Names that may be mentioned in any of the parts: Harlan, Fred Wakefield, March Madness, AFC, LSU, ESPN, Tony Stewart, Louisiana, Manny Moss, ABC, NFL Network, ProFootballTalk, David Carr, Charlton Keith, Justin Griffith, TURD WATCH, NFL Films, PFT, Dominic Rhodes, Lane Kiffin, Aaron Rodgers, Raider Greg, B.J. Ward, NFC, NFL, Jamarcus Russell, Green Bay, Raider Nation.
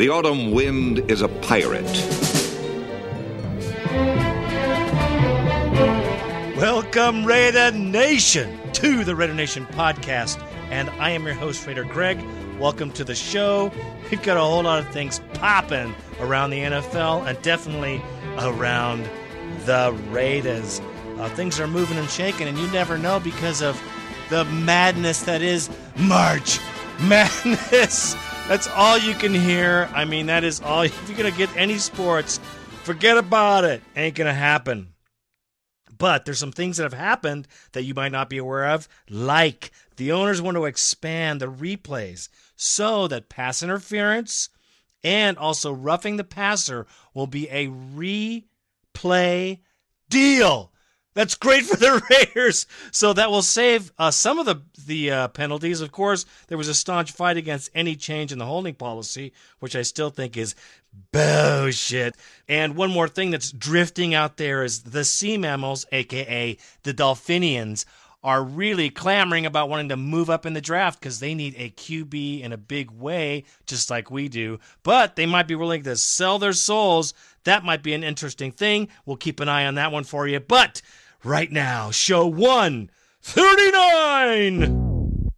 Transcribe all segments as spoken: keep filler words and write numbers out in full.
The autumn wind is a pirate. Welcome, Raider Nation, to the Raider Nation podcast. And I am your host, Raider Greg. Welcome to the show. We've got a whole lot of things popping around the N F L and definitely around the Raiders. Uh, things are moving and shaking, and you never know because of the madness that is March Madness. That's all you can hear. I mean, that is all. If you're going to get any sports, forget about it. Ain't going to happen. But there's some things that have happened that you might not be aware of, like the owners want to expand the replays so that pass interference and also roughing the passer will be a replay deal. That's great for the Raiders. So that will save uh, some of the, the uh, penalties. Of course, there was a staunch fight against any change in the holding policy, which I still think is bullshit. And one more thing that's drifting out there is the sea mammals, a k a the Dolphinians, are really clamoring about wanting to move up in the draft because they need a Q B in a big way, just like we do. But they might be willing to sell their souls. That might be an interesting thing. We'll keep an eye on that one for you. But right now, show one thirty-nine.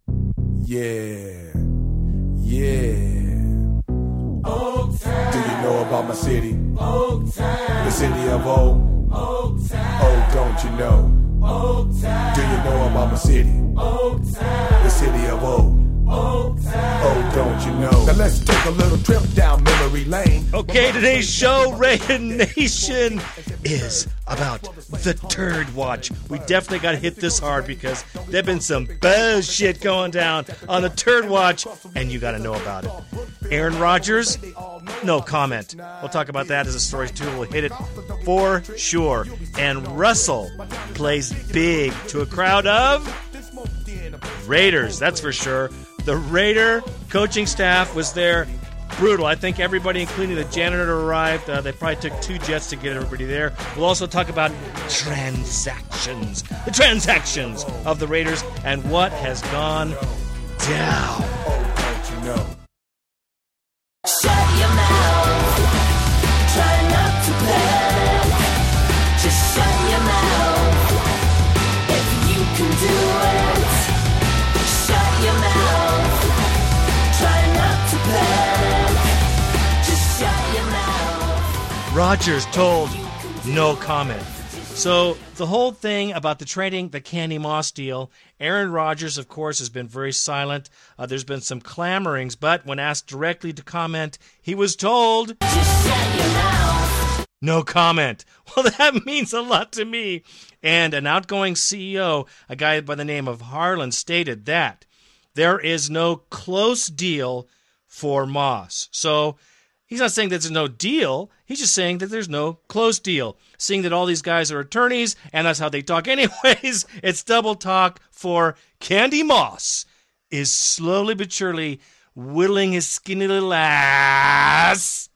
Yeah. Yeah. Oak-town. Do you know about my city? Oak-town. The city of O. Oak-town. Oh, don't you know? Oak-town. Do you know about my city? Oak-town. The city of O. Oak-town. Oh, don't you know? Now let's take a little trip down memory lane. Okay, today's show, Raider Nation, is about the Turd Watch. We definitely got hit this hard because there's been some bullshit going down on the Turd Watch, and you got to know about it. Aaron Rodgers, no comment. We'll talk about that as a story too. We'll hit it for sure. And Russell plays big to a crowd of Raiders, that's for sure. The Raider coaching staff was there. Brutal. I think everybody, including the janitor, arrived. Uh, they probably took two jets to get everybody there. We'll also talk about transactions. The transactions of the Raiders and what has gone down. Oh, don't you know? Shut your mouth. Try not to panic. Just shut your mouth. If you can do it. Rodgers told no comment. So the whole thing about the trading, the Candy Moss deal, Aaron Rodgers, of course, has been very silent. Uh, there's been some clamorings, but when asked directly to comment, he was told, just shut your mouth. No comment. Well, that means a lot to me. And an outgoing C E O, a guy by the name of Harlan, stated that there is no close deal for Moss. So he's not saying that there's no deal. He's just saying that there's no close deal, seeing that all these guys are attorneys, and that's how they talk anyways. It's double talk for Candy Moss is slowly but surely whittling his skinny little ass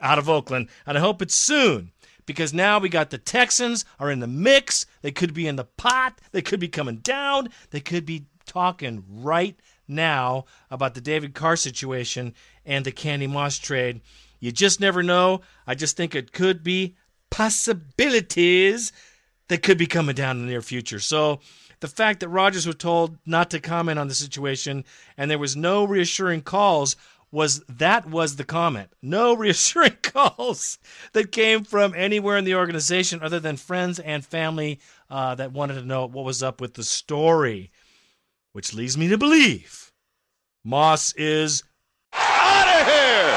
out of Oakland, and I hope it's soon, because now we got the Texans are in the mix. They could be in the pot. They could be coming down. They could be talking right now about the David Carr situation and the Candy Moss trade. You just never know. I just think it could be possibilities that could be coming down in the near future. So the fact that Rodgers was told not to comment on the situation and there was no reassuring calls was that was the comment. No reassuring calls that came from anywhere in the organization other than friends and family uh, that wanted to know what was up with the story. Which leads me to believe Moss is out of here!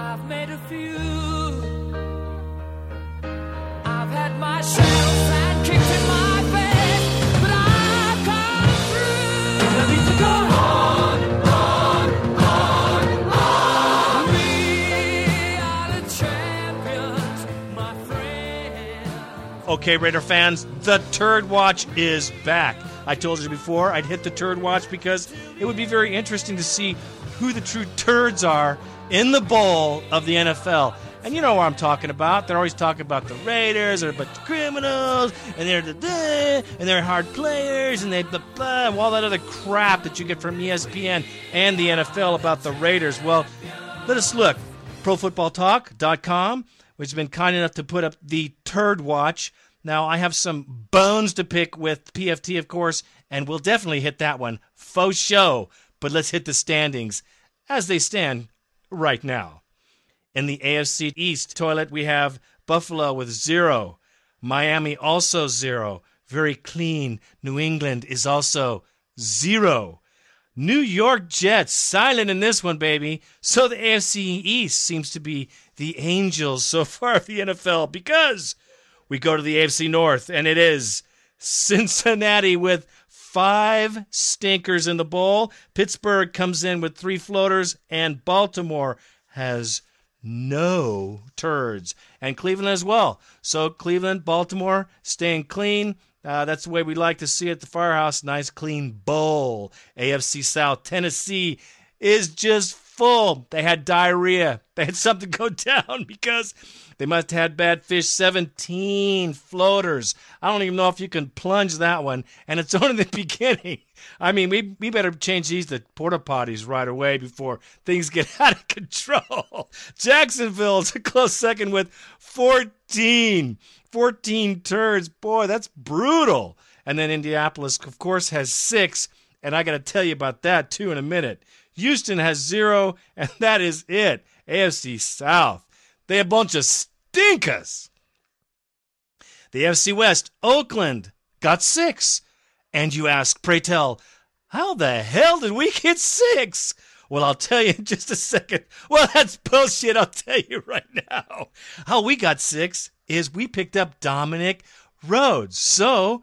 I've made a few. I've had my shells and kicks in my face, but I've come through. I need to go on, on, on, on. We are the champions, my friend. Okay, Raider fans, the Turd Watch is back. I told you before I'd hit the turd watch because it would be very interesting to see who the true turds are in the bowl of the N F L. And you know what I'm talking about. They're always talking about the Raiders, they're a bunch of criminals, and they're the and they're hard players, and they blah, blah, and all that other crap that you get from E S P N and the N F L about the Raiders. Well, let us look. Pro Football Talk dot com, which has been kind enough to put up the Turd Watch. Now, I have some bones to pick with P F T, of course, and we'll definitely hit that one. Faux show. But let's hit the standings as they stand right now. In the A F C East toilet, we have Buffalo with zero. Miami also zero. Very clean. New England is also zero. New York Jets, silent in this one, baby. So the A F C East seems to be the angels so far of the N F L, because we go to the A F C North, and it is Cincinnati with five stinkers in the bowl. Pittsburgh comes in with three floaters, and Baltimore has no turds, and Cleveland as well. So Cleveland, Baltimore staying clean. Uh, that's the way we like to see it at the firehouse. Nice clean bowl. A F C South, Tennessee is just full. They had diarrhea. They had something go down because they must have had bad fish. seventeen floaters. I don't even know if you can plunge that one, and it's only the beginning. I mean, we we better change these to porta potties right away before things get out of control. Jacksonville is a close second with fourteen. fourteen turds. Boy, that's brutal. And then Indianapolis, of course, has six, and I got to tell you about that, too, in a minute. Houston has zero, and that is it. A F C South, they a bunch of stinkers. The A F C West, Oakland got six. And you ask, pray tell, how the hell did we get six? Well, I'll tell you in just a second. Well, that's bullshit, I'll tell you right now. How we got six is we picked up Dominic Rhodes. So,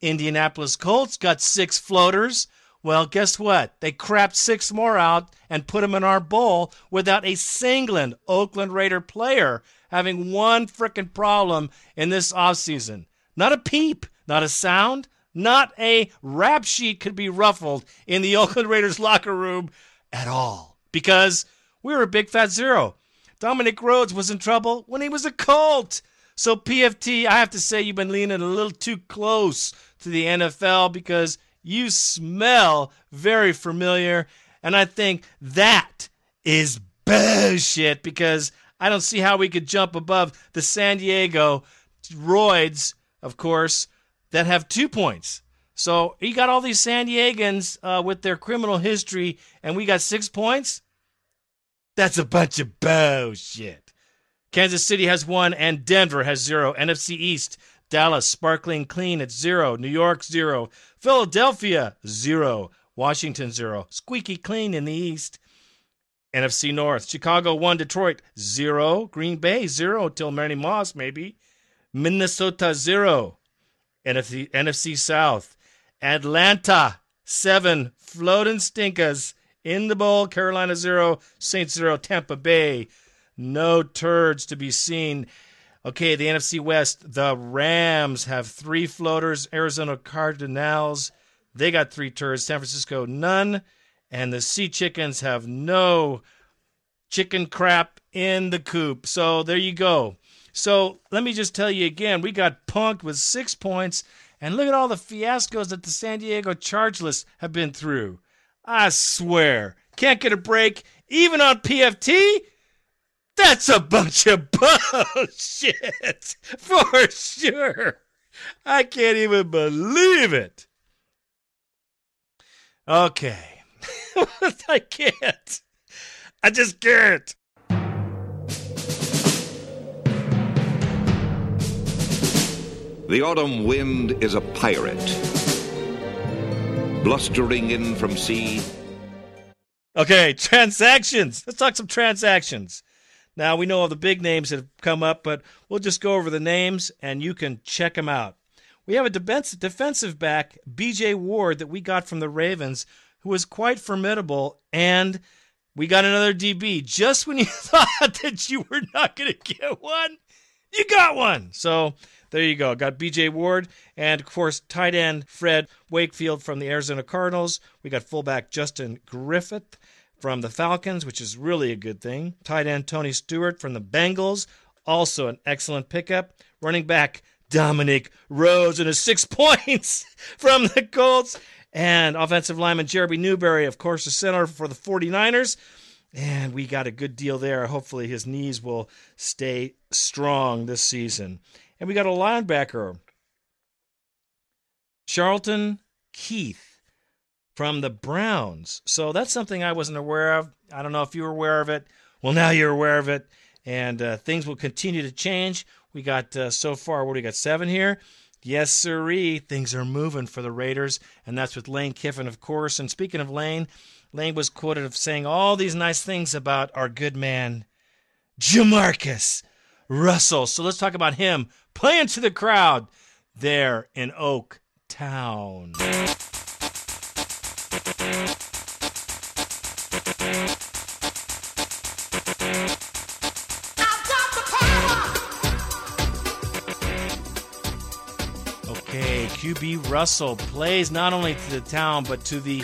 Indianapolis Colts got six floaters. Well, guess what? They crapped six more out and put them in our bowl without a single Oakland Raider player having one frickin' problem in this offseason. Not a peep, not a sound, not a rap sheet could be ruffled in the Oakland Raiders locker room at all, because we were a big fat zero. Dominic Rhodes was in trouble when he was a Colt. So, P F T, I have to say you've been leaning a little too close to the N F L because you smell very familiar, and I think that is bullshit because I don't see how we could jump above the San Diego Roids, of course, that have two points. So you got all these San Diegans uh, with their criminal history, and we got six points? That's a bunch of bullshit. Kansas City has one, and Denver has zero. N F C East, Dallas, sparkling clean at zero. New York, zero. Philadelphia, zero. Washington, zero. Squeaky clean in the East. N F C North, Chicago, one. Detroit, zero. Green Bay, zero. Till Manny Moss, maybe. Minnesota, zero. N F C, N F C South, Atlanta, seven. Floating stinkers in the bowl. Carolina, zero. Saints, zero. Tampa Bay, no turds to be seen. Okay, the N F C West, the Rams have three floaters. Arizona Cardinals, they got three turds. San Francisco, none. And the Sea Chickens have no chicken crap in the coop. So there you go. So let me just tell you again, we got punked with six points. And look at all the fiascos that the San Diego Chargeless have been through. I swear, can't get a break, even on P F T. That's a bunch of bullshit, for sure. I can't even believe it. Okay. I can't. I just can't. The autumn wind is a pirate, blustering in from sea. Okay, transactions. Let's talk some transactions. Now, we know of the big names that have come up, but we'll just go over the names, and you can check them out. We have a defense, defensive back, B J. Ward, that we got from the Ravens, who was quite formidable, and we got another D B. Just when you thought that you were not going to get one, you got one. So There you go. Got B J. Ward and, of course, tight end Fred Wakefield from the Arizona Cardinals. We got fullback Justin Griffith from the Falcons, which is really a good thing. Tight end Tony Stewart from the Bengals, also an excellent pickup. Running back Dominic Rhodes and his six points from the Colts. And offensive lineman Jeremy Newberry, of course, the center for the forty-niners. And we got a good deal there. Hopefully his knees will stay strong this season. And we got a linebacker, Charlton Keith from the Browns. So that's something I wasn't aware of. I don't know if you were aware of it. Well, now you're aware of it. And uh, things will continue to change. We got, uh, so far, what do we got, seven here? Yes, sirree. Things are moving for the Raiders. And that's with Lane Kiffin, of course. And speaking of Lane, Lane was quoted of saying all these nice things about our good man, Jamarcus Russell. So let's talk about him playing to the crowd there in Oak Town. Okay, Q B Russell plays not only to the town, but to the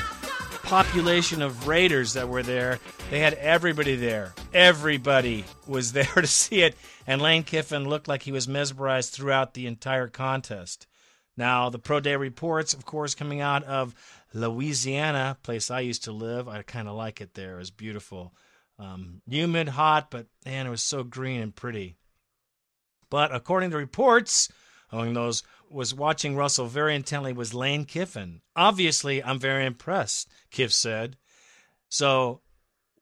population of Raiders that were there. They had everybody there. Everybody was there to see it, and Lane Kiffin looked like he was mesmerized throughout the entire contest. Now, the pro day reports, of course, coming out of Louisiana, place I used to live. I kind of like it there. It was beautiful. Um, humid, hot, but, man, it was so green and pretty. But according to reports, among those was watching Russell very intently was Lane Kiffin. Obviously, I'm very impressed, Kiff said. So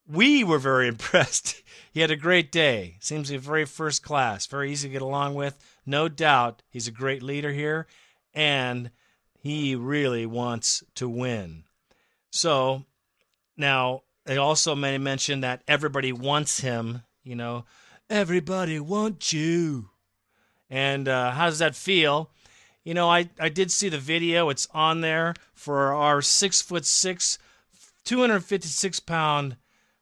we were very impressed. He had a great day. Seems to be very first class, very easy to get along with. No doubt he's a great leader here, and he really wants to win. So now they also may mention that everybody wants him. You know, everybody wants you. And uh, how does that feel? You know, I, I did see the video. It's on there for our six foot six, two hundred fifty-six pound,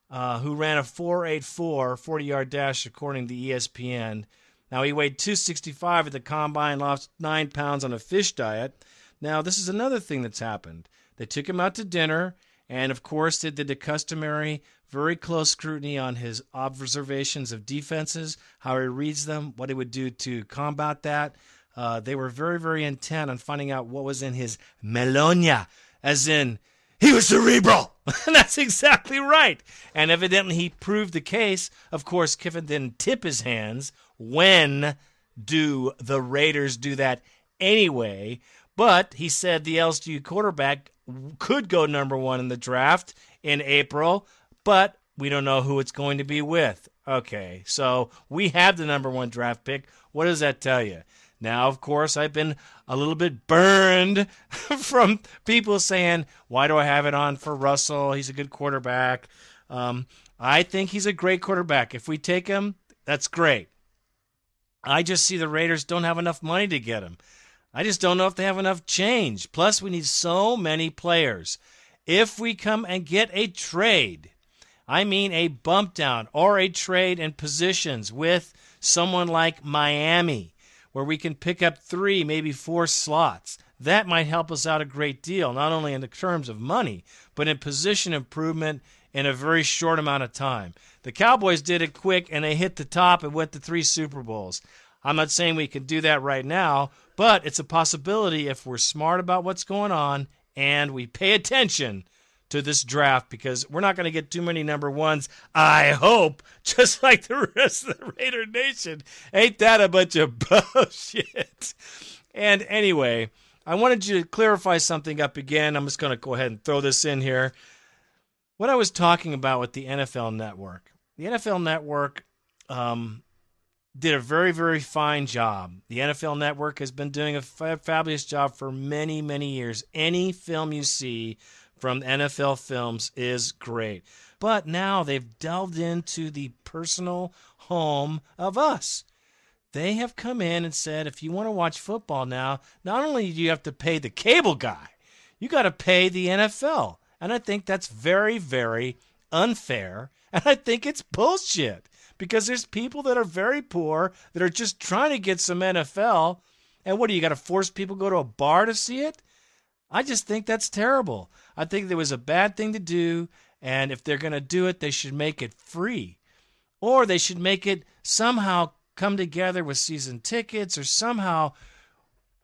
uh, who ran a four eighty-four forty yard dash, according to E S P N. Now, he weighed two sixty-five at the combine, lost nine pounds on a fish diet. Now, this is another thing that's happened. They took him out to dinner, and of course, they did the customary, very close scrutiny on his observations of defenses, how he reads them, what he would do to combat that. Uh, they were very, very intent on finding out what was in his melonia, as in, he was cerebral. And that's exactly right. And evidently, he proved the case. Of course, Kiffin didn't tip his hands. When do the Raiders do that anyway? But he said the L S U quarterback could go number one in the draft in April, but we don't know who it's going to be with. Okay, so we have the number one draft pick. What does that tell you? Now, of course, I've been a little bit burned from people saying, why do I have it on for Russell? He's a good quarterback. Um, I think he's a great quarterback. If we take him, that's great. I just see the Raiders don't have enough money to get him. I just don't know if they have enough change. Plus, we need so many players. If we come and get a trade, I mean a bump down or a trade in positions with someone like Miami, where we can pick up three, maybe four slots. That might help us out a great deal, not only in the terms of money, but in position improvement in a very short amount of time. The Cowboys did it quick, and they hit the top and went to three Super Bowls. I'm not saying we can do that right now, but it's a possibility if we're smart about what's going on and we pay attention to this draft, because we're not going to get too many number ones, I hope, just like the rest of the Raider Nation. Ain't that a bunch of bullshit? And anyway, I wanted you to clarify something up again. I'm just going to go ahead and throw this in here. What I was talking about with the N F L Network. The N F L Network um, did a very, very fine job. The N F L Network has been doing a fab- fabulous job for many, many years. Any film you see from N F L Films is great. But now they've delved into the personal home of us. They have come in and said, if you want to watch football now, not only do you have to pay the cable guy, you got to pay the N F L. And I think that's very, very unfair. And I think it's bullshit, because there's people that are very poor that are just trying to get some N F L And what, do you got to force people to go to a bar to see it? I just think that's terrible. I think there was a bad thing to do, and if they're going to do it, they should make it free. Or they should make it somehow come together with season tickets or somehow,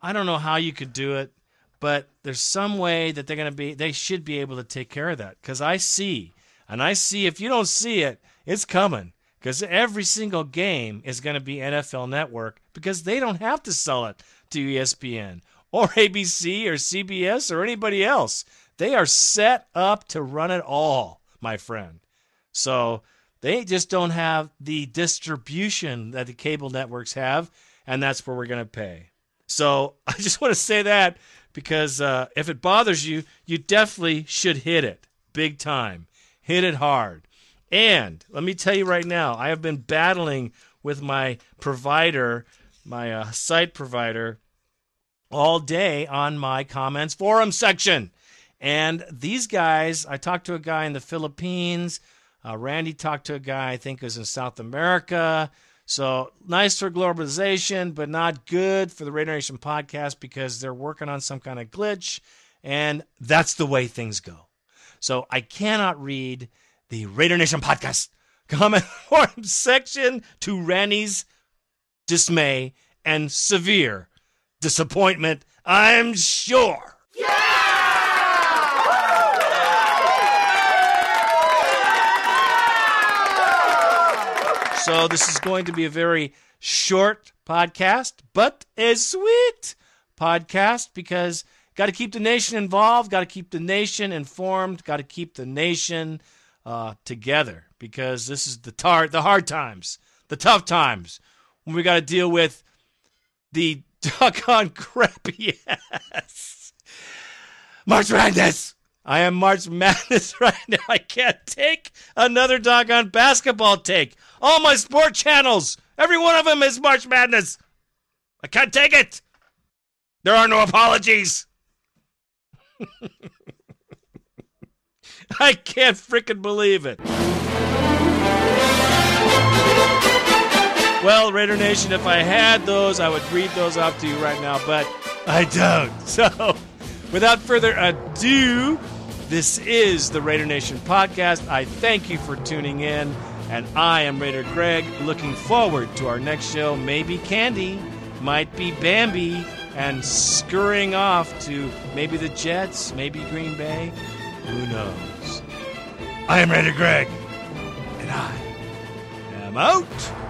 I don't know how you could do it, but there's some way that they're going to be, they should be able to take care of that. Because I see, and I see if you don't see it, it's coming. Because every single game is going to be N F L Network because they don't have to sell it to E S P N or A B C or C B S or anybody else. They are set up to run it all, my friend. So they just don't have the distribution that the cable networks have, and that's where we're going to pay. So I just want to say that because uh, if it bothers you, you definitely should hit it big time. Hit it hard. And let me tell you right now, I have been battling with my provider, my uh, site provider, all day on my comments forum section. And these guys, I talked to a guy in the Philippines. Uh, Randy talked to a guy I think is in South America. So nice for globalization, but not good for the Raider Nation podcast because they're working on some kind of glitch. And that's the way things go. So I cannot read the Raider Nation podcast comment forum section to Randy's dismay and severe disappointment, I'm sure. Yeah! So this is going to be a very short podcast, but a sweet podcast because got to keep the nation involved, got to keep the nation informed, got to keep the nation Uh, together because this is the tar- the hard times, the tough times when we got to deal with the doggone crappy ass March Madness. I am March Madness right now. I can't take another doggone basketball take. All my sport channels, every one of them is March Madness. I can't take it. There are no apologies. I can't freaking believe it. Well, Raider Nation, if I had those, I would read those off to you right now, but I don't. So, without further ado, this is the Raider Nation podcast. I thank you for tuning in, and I am Raider Greg, looking forward to our next show. Maybe Candy, might be Bambi, and scurrying off to maybe the Jets, maybe Green Bay. Who knows? I am Raider Greg, and I am out.